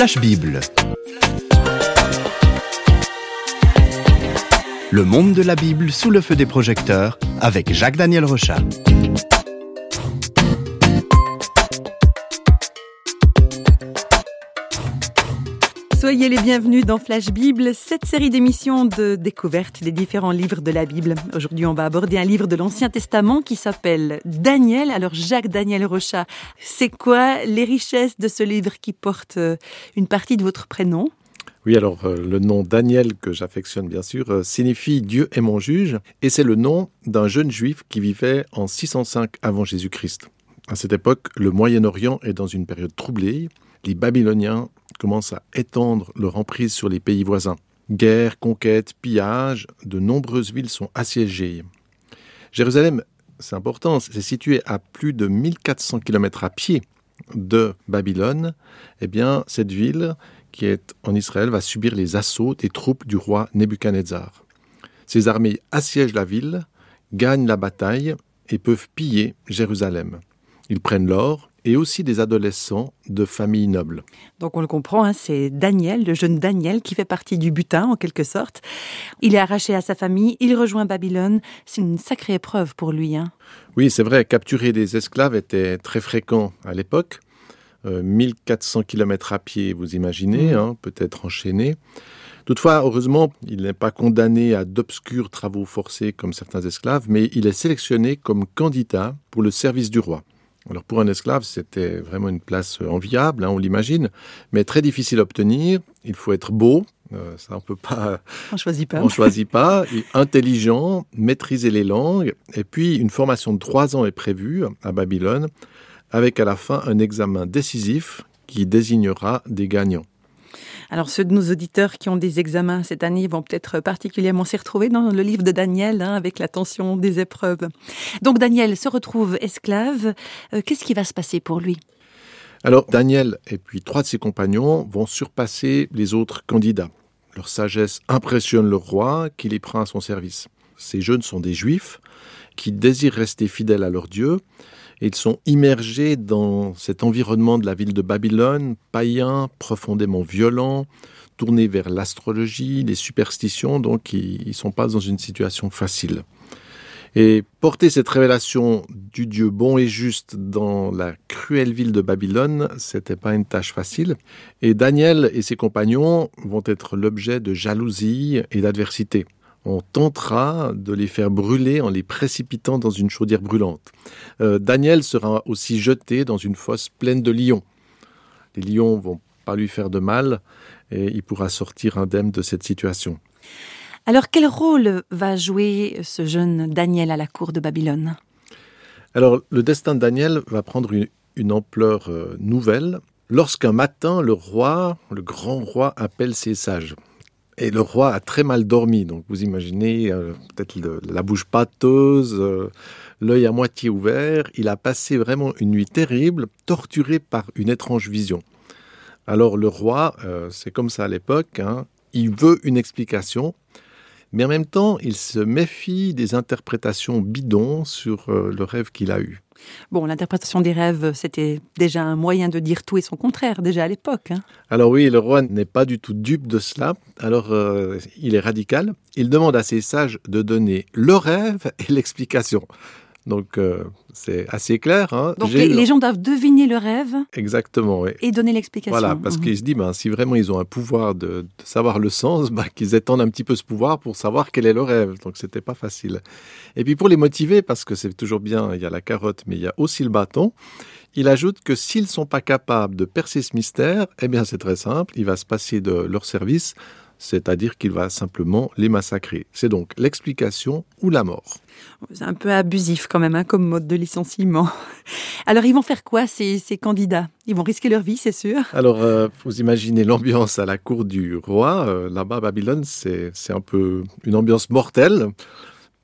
Flash Bible. Le monde de la Bible sous le feu des projecteurs avec Jacques-Daniel Rochat. Soyez les bienvenus dans Flash Bible, cette série d'émissions de découverte des différents livres de la Bible. Aujourd'hui, on va aborder un livre de l'Ancien Testament qui s'appelle Daniel. Alors, Jacques-Daniel Rochat, c'est quoi les richesses de ce livre qui porte une partie de votre prénom ? Oui, alors le nom Daniel, que j'affectionne bien sûr, signifie « Dieu est mon juge » et c'est le nom d'un jeune juif qui vivait en 605 avant Jésus-Christ. À cette époque, le Moyen-Orient est dans une période troublée. Les Babyloniens commencent à étendre leur emprise sur les pays voisins. Guerre, conquête, pillage, de nombreuses villes sont assiégées. Jérusalem, c'est important, c'est situé à plus de 1400 km à pied de Babylone. Eh bien, cette ville, qui est en Israël, va subir les assauts des troupes du roi Nabuchodonosor. Ses armées assiègent la ville, gagnent la bataille et peuvent piller Jérusalem. Ils prennent l'or et aussi des adolescents de familles nobles. Donc on le comprend, c'est Daniel, le jeune Daniel, qui fait partie du butin, en quelque sorte. Il est arraché à sa famille, il rejoint Babylone. C'est une sacrée épreuve pour lui. Oui, c'est vrai, capturer des esclaves était très fréquent à l'époque. 1400 km à pied, vous imaginez, peut-être enchaîné. Toutefois, heureusement, il n'est pas condamné à d'obscurs travaux forcés comme certains esclaves, mais il est sélectionné comme candidat pour le service du roi. Alors pour un esclave, c'était vraiment une place enviable, on l'imagine, mais très difficile à obtenir. Il faut être beau, ça on peut pas... On choisit pas. Et intelligent, maîtriser les langues. Et puis une formation de 3 ans est prévue à Babylone, avec à la fin un examen décisif qui désignera des gagnants. Alors ceux de nos auditeurs qui ont des examens cette année vont peut-être particulièrement s'y retrouver dans le livre de Daniel, avec la tension des épreuves. Donc Daniel se retrouve esclave. Qu'est-ce qui va se passer pour lui ? Alors Daniel et puis 3 de ses compagnons vont surpasser les autres candidats. Leur sagesse impressionne le roi qui les prend à son service. Ces jeunes sont des Juifs qui désirent rester fidèles à leur Dieu. Ils sont immergés dans cet environnement de la ville de Babylone, païen, profondément violent, tourné vers l'astrologie, les superstitions, donc ils ne sont pas dans une situation facile. Et porter cette révélation du Dieu bon et juste dans la cruelle ville de Babylone, c'était pas une tâche facile. Et Daniel et ses compagnons vont être l'objet de jalousie et d'adversité. On tentera de les faire brûler en les précipitant dans une chaudière brûlante. Daniel sera aussi jeté dans une fosse pleine de lions. Les lions ne vont pas lui faire de mal et il pourra sortir indemne de cette situation. Alors quel rôle va jouer ce jeune Daniel à la cour de Babylone ? Alors le destin de Daniel va prendre une ampleur nouvelle lorsqu'un matin le grand roi appelle ses sages. Et le roi a très mal dormi, donc vous imaginez peut-être la bouche pâteuse, l'œil à moitié ouvert. Il a passé vraiment une nuit terrible, torturé par une étrange vision. Alors le roi, c'est comme ça à l'époque, il veut une explication, mais en même temps, il se méfie des interprétations bidons sur le rêve qu'il a eu. Bon, l'interprétation des rêves, c'était déjà un moyen de dire tout et son contraire, déjà à l'époque. Alors oui, le roi n'est pas du tout dupe de cela. Alors, il est radical. Il demande à ses sages de donner le rêve et l'explication. Donc, c'est assez clair. Donc, les gens doivent deviner le rêve. Exactement, oui. Et donner l'explication. Voilà, parce qu'ils se disent, si vraiment ils ont un pouvoir de savoir le sens, qu'ils étendent un petit peu ce pouvoir pour savoir quel est le rêve. Donc, ce n'était pas facile. Et puis, pour les motiver, parce que c'est toujours bien, il y a la carotte, mais il y a aussi le bâton, il ajoute que s'ils ne sont pas capables de percer ce mystère, eh bien, c'est très simple, il va se passer de leur service, c'est-à-dire qu'il va simplement les massacrer. C'est donc l'explication ou la mort. C'est un peu abusif quand même, comme mode de licenciement. Alors, ils vont faire quoi, ces candidats ? Ils vont risquer leur vie, c'est sûr. Alors, vous imaginez l'ambiance à la cour du roi. Là-bas, à Babylone, c'est un peu une ambiance mortelle.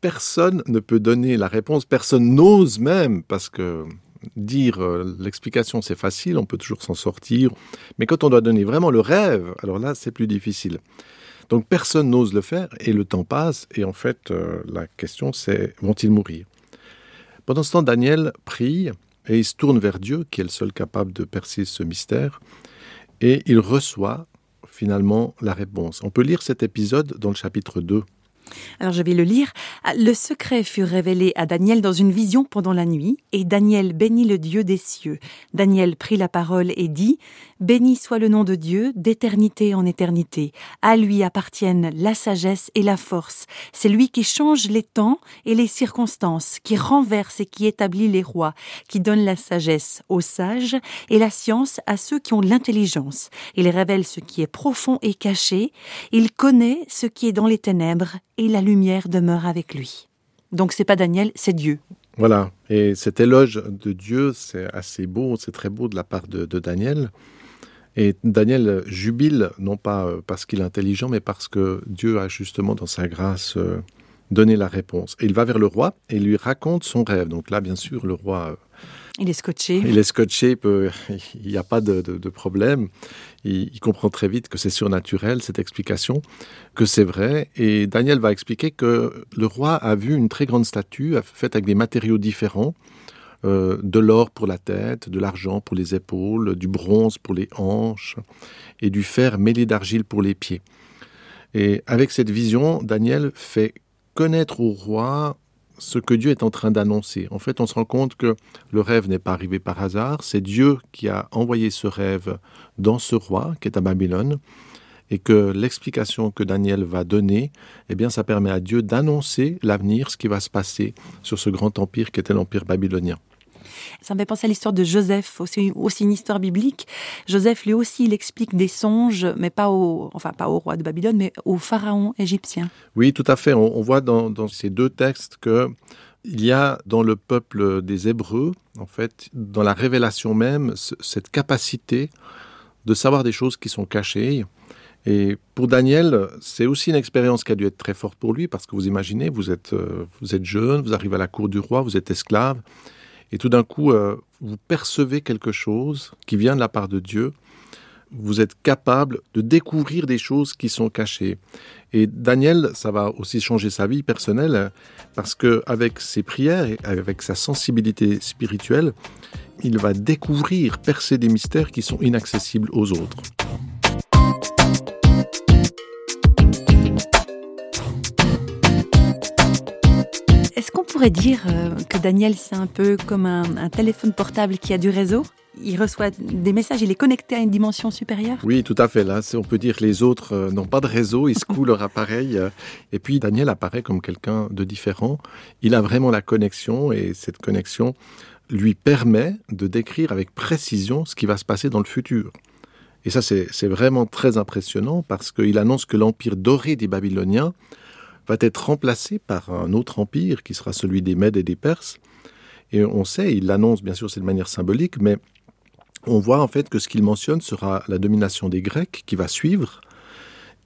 Personne ne peut donner la réponse, personne n'ose même, parce que... Dire l'explication, c'est facile, on peut toujours s'en sortir. Mais quand on doit donner vraiment le rêve, alors là, c'est plus difficile. Donc, personne n'ose le faire et le temps passe. Et en fait, la question, c'est vont-ils mourir ? Pendant ce temps, Daniel prie et il se tourne vers Dieu, qui est le seul capable de percer ce mystère. et il reçoit finalement la réponse. On peut lire cet épisode dans le chapitre 2. Alors je vais le lire. « Le secret fut révélé à Daniel dans une vision pendant la nuit, et Daniel bénit le Dieu des cieux. Daniel prit la parole et dit « Béni soit le nom de Dieu, d'éternité en éternité. À lui appartiennent la sagesse et la force. C'est lui qui change les temps et les circonstances, qui renverse et qui établit les rois, qui donne la sagesse aux sages et la science à ceux qui ont l'intelligence. Il révèle ce qui est profond et caché. Il connaît ce qui est dans les ténèbres. » Et la lumière demeure avec lui. Donc, ce n'est pas Daniel, c'est Dieu. Voilà. Et cet éloge de Dieu, c'est assez beau, c'est très beau de la part de Daniel. Et Daniel jubile, non pas parce qu'il est intelligent, mais parce que Dieu a justement, dans sa grâce, donné la réponse. Et il va vers le roi et lui raconte son rêve. Donc là, bien sûr, le roi... Il est scotché. Il est scotché, il n'y a pas de problème. Il comprend très vite que c'est surnaturel, cette explication, que c'est vrai. Et Daniel va expliquer que le roi a vu une très grande statue faite avec des matériaux différents, de l'or pour la tête, de l'argent pour les épaules, du bronze pour les hanches et du fer mêlé d'argile pour les pieds. Et avec cette vision, Daniel fait connaître au roi ce que Dieu est en train d'annoncer. En fait, on se rend compte que le rêve n'est pas arrivé par hasard, c'est Dieu qui a envoyé ce rêve dans ce roi qui est à Babylone, et que l'explication que Daniel va donner, eh bien, ça permet à Dieu d'annoncer l'avenir, ce qui va se passer sur ce grand empire qui était l'empire babylonien. Ça me fait penser à l'histoire de Joseph, aussi une histoire biblique. Joseph, lui aussi, il explique des songes, mais pas au roi de Babylone, mais au pharaon égyptien. Oui, tout à fait. On voit dans ces deux textes qu'il y a dans le peuple des Hébreux, en fait, dans la révélation même, cette capacité de savoir des choses qui sont cachées. Et pour Daniel, c'est aussi une expérience qui a dû être très forte pour lui, parce que vous imaginez, vous êtes jeune, vous arrivez à la cour du roi, vous êtes esclave. Et tout d'un coup, vous percevez quelque chose qui vient de la part de Dieu. Vous êtes capable de découvrir des choses qui sont cachées. Et Daniel, ça va aussi changer sa vie personnelle, parce qu'avec ses prières et avec sa sensibilité spirituelle, il va découvrir, percer des mystères qui sont inaccessibles aux autres. Est-ce qu'on pourrait dire que Daniel, c'est un peu comme un téléphone portable qui a du réseau ? Il reçoit des messages, il est connecté à une dimension supérieure ? Oui, tout à fait. Là, on peut dire que les autres n'ont pas de réseau, ils secouent leur appareil. Et puis, Daniel apparaît comme quelqu'un de différent. Il a vraiment la connexion, et cette connexion lui permet de décrire avec précision ce qui va se passer dans le futur. Et ça, c'est vraiment très impressionnant, parce qu'il annonce que l'empire doré des Babyloniens va être remplacé par un autre empire qui sera celui des Mèdes et des Perses. Et on sait, il l'annonce bien sûr, c'est de manière symbolique, mais on voit en fait que ce qu'il mentionne sera la domination des Grecs qui va suivre.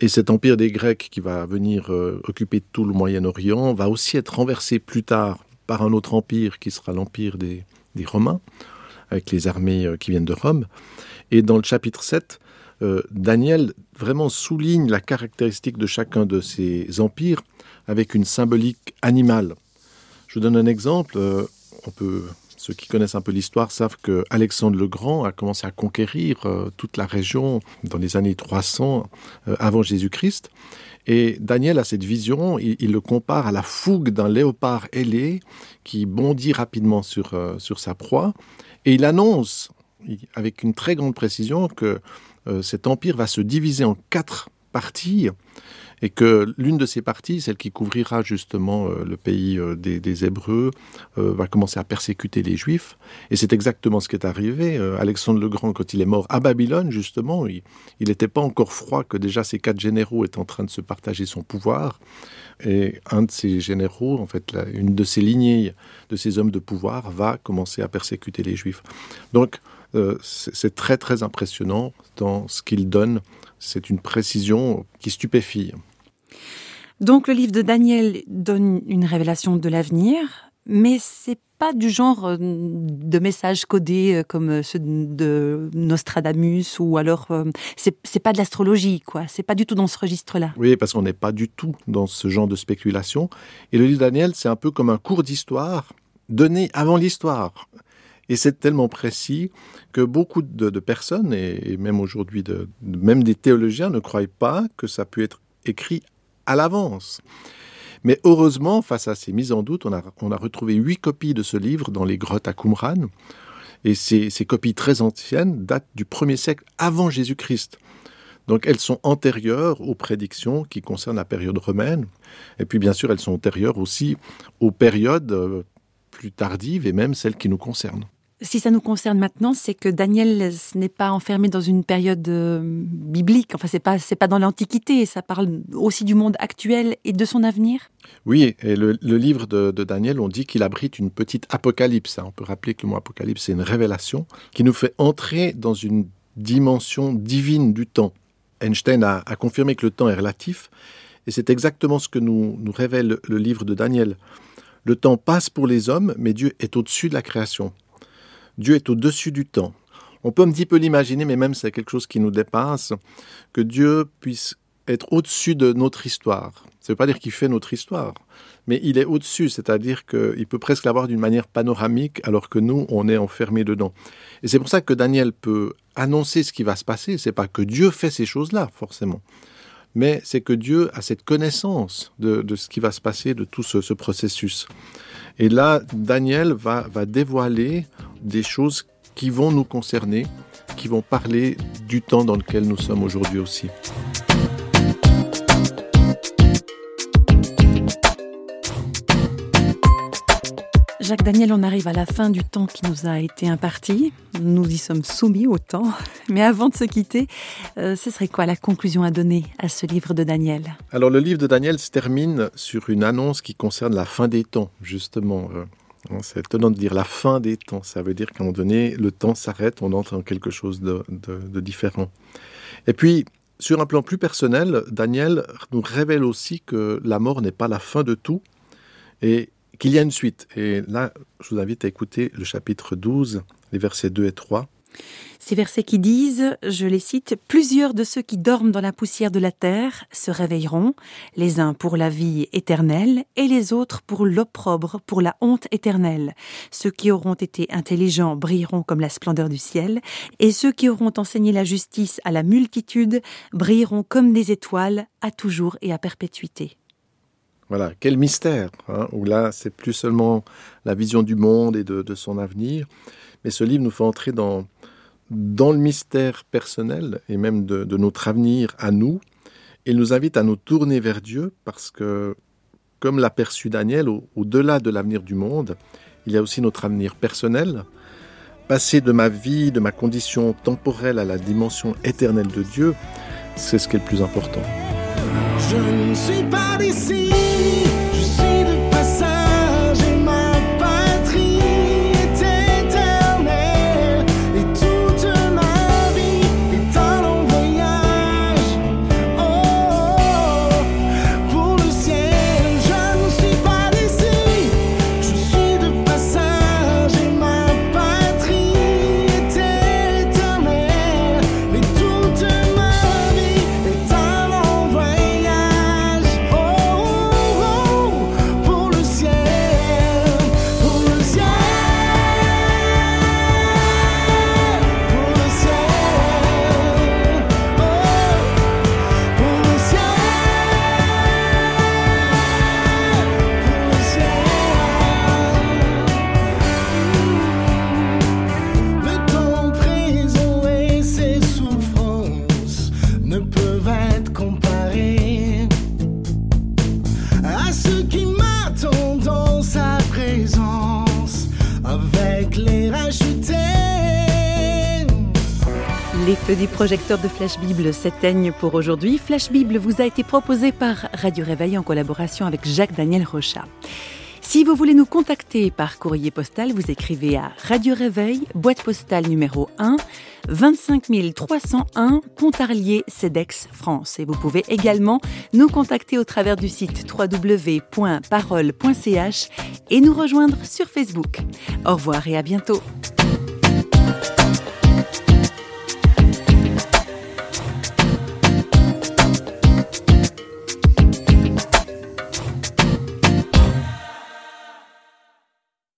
Et cet empire des Grecs qui va venir occuper tout le Moyen-Orient va aussi être renversé plus tard par un autre empire qui sera l'empire des Romains, avec les armées qui viennent de Rome. Et dans le chapitre 7, Daniel vraiment souligne la caractéristique de chacun de ces empires avec une symbolique animale. Je vous donne un exemple. Ceux qui connaissent un peu l'histoire savent qu'Alexandre le Grand a commencé à conquérir toute la région dans les années 300 avant Jésus-Christ. Et Daniel a cette vision, il le compare à la fougue d'un léopard ailé qui bondit rapidement sur sa proie. Et il annonce avec une très grande précision que cet empire va se diviser en 4 parties, et que l'une de ces parties, celle qui couvrira justement le pays des Hébreux, va commencer à persécuter les Juifs. Et c'est exactement ce qui est arrivé. Alexandre le Grand, quand il est mort à Babylone, justement, il n'était pas encore froid que déjà ces 4 généraux étaient en train de se partager son pouvoir. Et un de ces généraux, en fait, une de ces lignées de ces hommes de pouvoir, va commencer à persécuter les Juifs. Donc, c'est très, très impressionnant dans ce qu'il donne. C'est une précision qui stupéfie. Donc, le livre de Daniel donne une révélation de l'avenir, mais c'est pas du genre de messages codés comme ceux de Nostradamus, ou alors c'est pas de l'astrologie, quoi. C'est pas du tout dans ce registre-là. Oui, parce qu'on n'est pas du tout dans ce genre de spéculation. Et le livre de Daniel, c'est un peu comme un cours d'histoire donné avant l'histoire. Et c'est tellement précis que beaucoup de personnes, et même aujourd'hui, même des théologiens, ne croient pas que ça peut être écrit à l'avance. Mais heureusement, face à ces mises en doute, on a retrouvé 8 copies de ce livre dans les grottes à Qumran. Et ces copies très anciennes datent du 1er siècle avant Jésus-Christ. Donc elles sont antérieures aux prédictions qui concernent la période romaine. Et puis bien sûr, elles sont antérieures aussi aux périodes plus tardives et même celles qui nous concernent. Si ça nous concerne maintenant, c'est que Daniel n'est pas enfermé dans une période biblique. Enfin, c'est pas dans l'Antiquité. Ça parle aussi du monde actuel et de son avenir. Oui, et le livre de Daniel, on dit qu'il abrite une petite apocalypse. On peut rappeler que le mot apocalypse, c'est une révélation qui nous fait entrer dans une dimension divine du temps. Einstein a confirmé que le temps est relatif, et c'est exactement ce que nous révèle le livre de Daniel. Le temps passe pour les hommes, mais Dieu est au-dessus de la création. Dieu est au-dessus du temps. On peut un petit peu l'imaginer, mais même c'est quelque chose qui nous dépasse, que Dieu puisse être au-dessus de notre histoire. Ça ne veut pas dire qu'il fait notre histoire, mais il est au-dessus, c'est-à-dire qu'il peut presque l'avoir d'une manière panoramique, alors que nous, on est enfermés dedans. Et c'est pour ça que Daniel peut annoncer ce qui va se passer. Ce n'est pas que Dieu fait ces choses-là, forcément, mais c'est que Dieu a cette connaissance de ce qui va se passer, de tout ce processus. Et là, Daniel va dévoiler des choses qui vont nous concerner, qui vont parler du temps dans lequel nous sommes aujourd'hui aussi. Jacques-Daniel, on arrive à la fin du temps qui nous a été imparti. Nous y sommes soumis au temps. Mais avant de se quitter, ce serait quoi la conclusion à donner à ce livre de Daniel ? Alors, le livre de Daniel se termine sur une annonce qui concerne la fin des temps, justement. C'est étonnant de dire la fin des temps. Ça veut dire qu'à un moment donné, le temps s'arrête, on entre en quelque chose de différent. Et puis, sur un plan plus personnel, Daniel nous révèle aussi que la mort n'est pas la fin de tout. Et qu'il y a une suite. Et là, je vous invite à écouter le chapitre 12, les versets 2 et 3. Ces versets qui disent, je les cite, « Plusieurs de ceux qui dorment dans la poussière de la terre se réveilleront, les uns pour la vie éternelle et les autres pour l'opprobre, pour la honte éternelle. Ceux qui auront été intelligents brilleront comme la splendeur du ciel, et ceux qui auront enseigné la justice à la multitude brilleront comme des étoiles à toujours et à perpétuité. » Voilà, quel mystère, hein, où là, c'est plus seulement la vision du monde et de son avenir, mais ce livre nous fait entrer dans le mystère personnel et même de notre avenir à nous. Il nous invite à nous tourner vers Dieu parce que, comme l'a perçu Daniel, au-delà de l'avenir du monde, il y a aussi notre avenir personnel. Passer de ma vie, de ma condition temporelle à la dimension éternelle de Dieu, c'est ce qui est le plus important. Je ne suis pas d'ici. Les feux des projecteurs de Flash Bible s'éteignent pour aujourd'hui. Flash Bible vous a été proposé par Radio Réveil en collaboration avec Jacques-Daniel Rochat. Si vous voulez nous contacter par courrier postal, vous écrivez à Radio Réveil, boîte postale numéro 1, 25 301, Pontarlier, Cedex, France. Et vous pouvez également nous contacter au travers du site www.parole.ch et nous rejoindre sur Facebook. Au revoir et à bientôt.